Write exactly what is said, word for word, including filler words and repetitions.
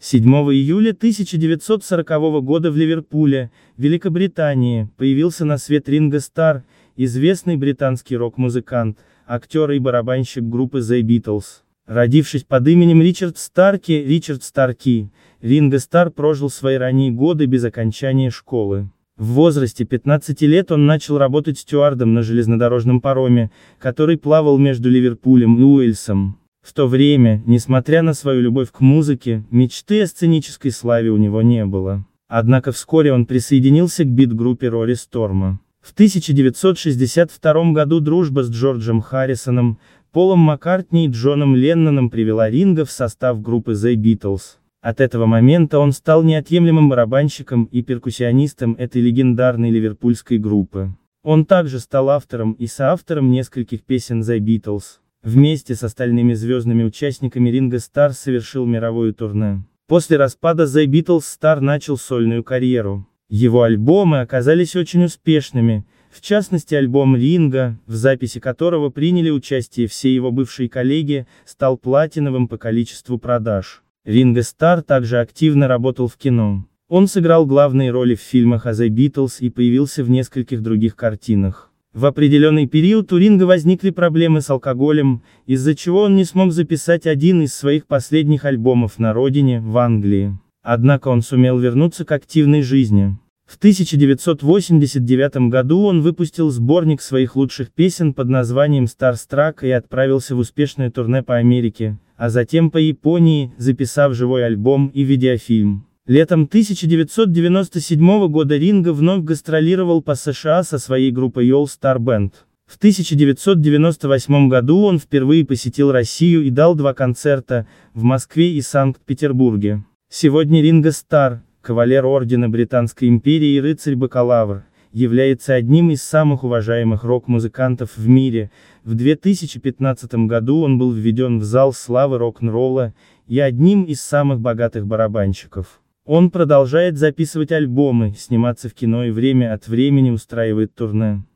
седьмого июля тысяча девятьсот сорокового года в Ливерпуле, Великобритании, появился на свет Ринго Старр, известный британский рок-музыкант, актер и барабанщик группы The Beatles. Родившись под именем Ричард Старки, Ричард Старки, Ринго Старр прожил свои ранние годы без окончания школы. В возрасте пятнадцати лет он начал работать стюардом на железнодорожном пароме, который плавал между Ливерпулем и Уэльсом. В то время, несмотря на свою любовь к музыке, мечты о сценической славе у него не было. Однако вскоре он присоединился к бит-группе Рори Сторма. В тысяча девятьсот шестьдесят втором году дружба с Джорджем Харрисоном, Полом Маккартни и Джоном Ленноном привела Ринго в состав группы The Beatles. От этого момента он стал неотъемлемым барабанщиком и перкуссионистом этой легендарной ливерпульской группы. Он также стал автором и соавтором нескольких песен The Beatles. Вместе с остальными звездными участниками Ринго Старр совершил мировое турне. После распада The Beatles Старр начал сольную карьеру. Его альбомы оказались очень успешными, в частности альбом «Ринго», в записи которого приняли участие все его бывшие коллеги, стал платиновым по количеству продаж. Ринго Старр также активно работал в кино. Он сыграл главные роли в фильмах о The Beatles и появился в нескольких других картинах. В определенный период у Ринго возникли проблемы с алкоголем, из-за чего он не смог записать один из своих последних альбомов на родине, в Англии. Однако он сумел вернуться к активной жизни. В тысяча девятьсот восемьдесят девятом году он выпустил сборник своих лучших песен под названием Starstruck и отправился в успешное турне по Америке, а затем по Японии, записав живой альбом и видеофильм. Летом тысяча девятьсот девяносто седьмого года Ринго вновь гастролировал по США со своей группой Ол Старр Бэнд. В тысяча девятьсот девяносто восьмом году он впервые посетил Россию и дал два концерта, в Москве и Санкт-Петербурге. Сегодня Ринго Старр, кавалер Ордена Британской империи и рыцарь-бакалавр, является одним из самых уважаемых рок-музыкантов в мире. В две тысячи пятнадцатом году он был введен в зал славы рок-н-ролла и одним из самых богатых барабанщиков. Он продолжает записывать альбомы, сниматься в кино и время от времени устраивает турне.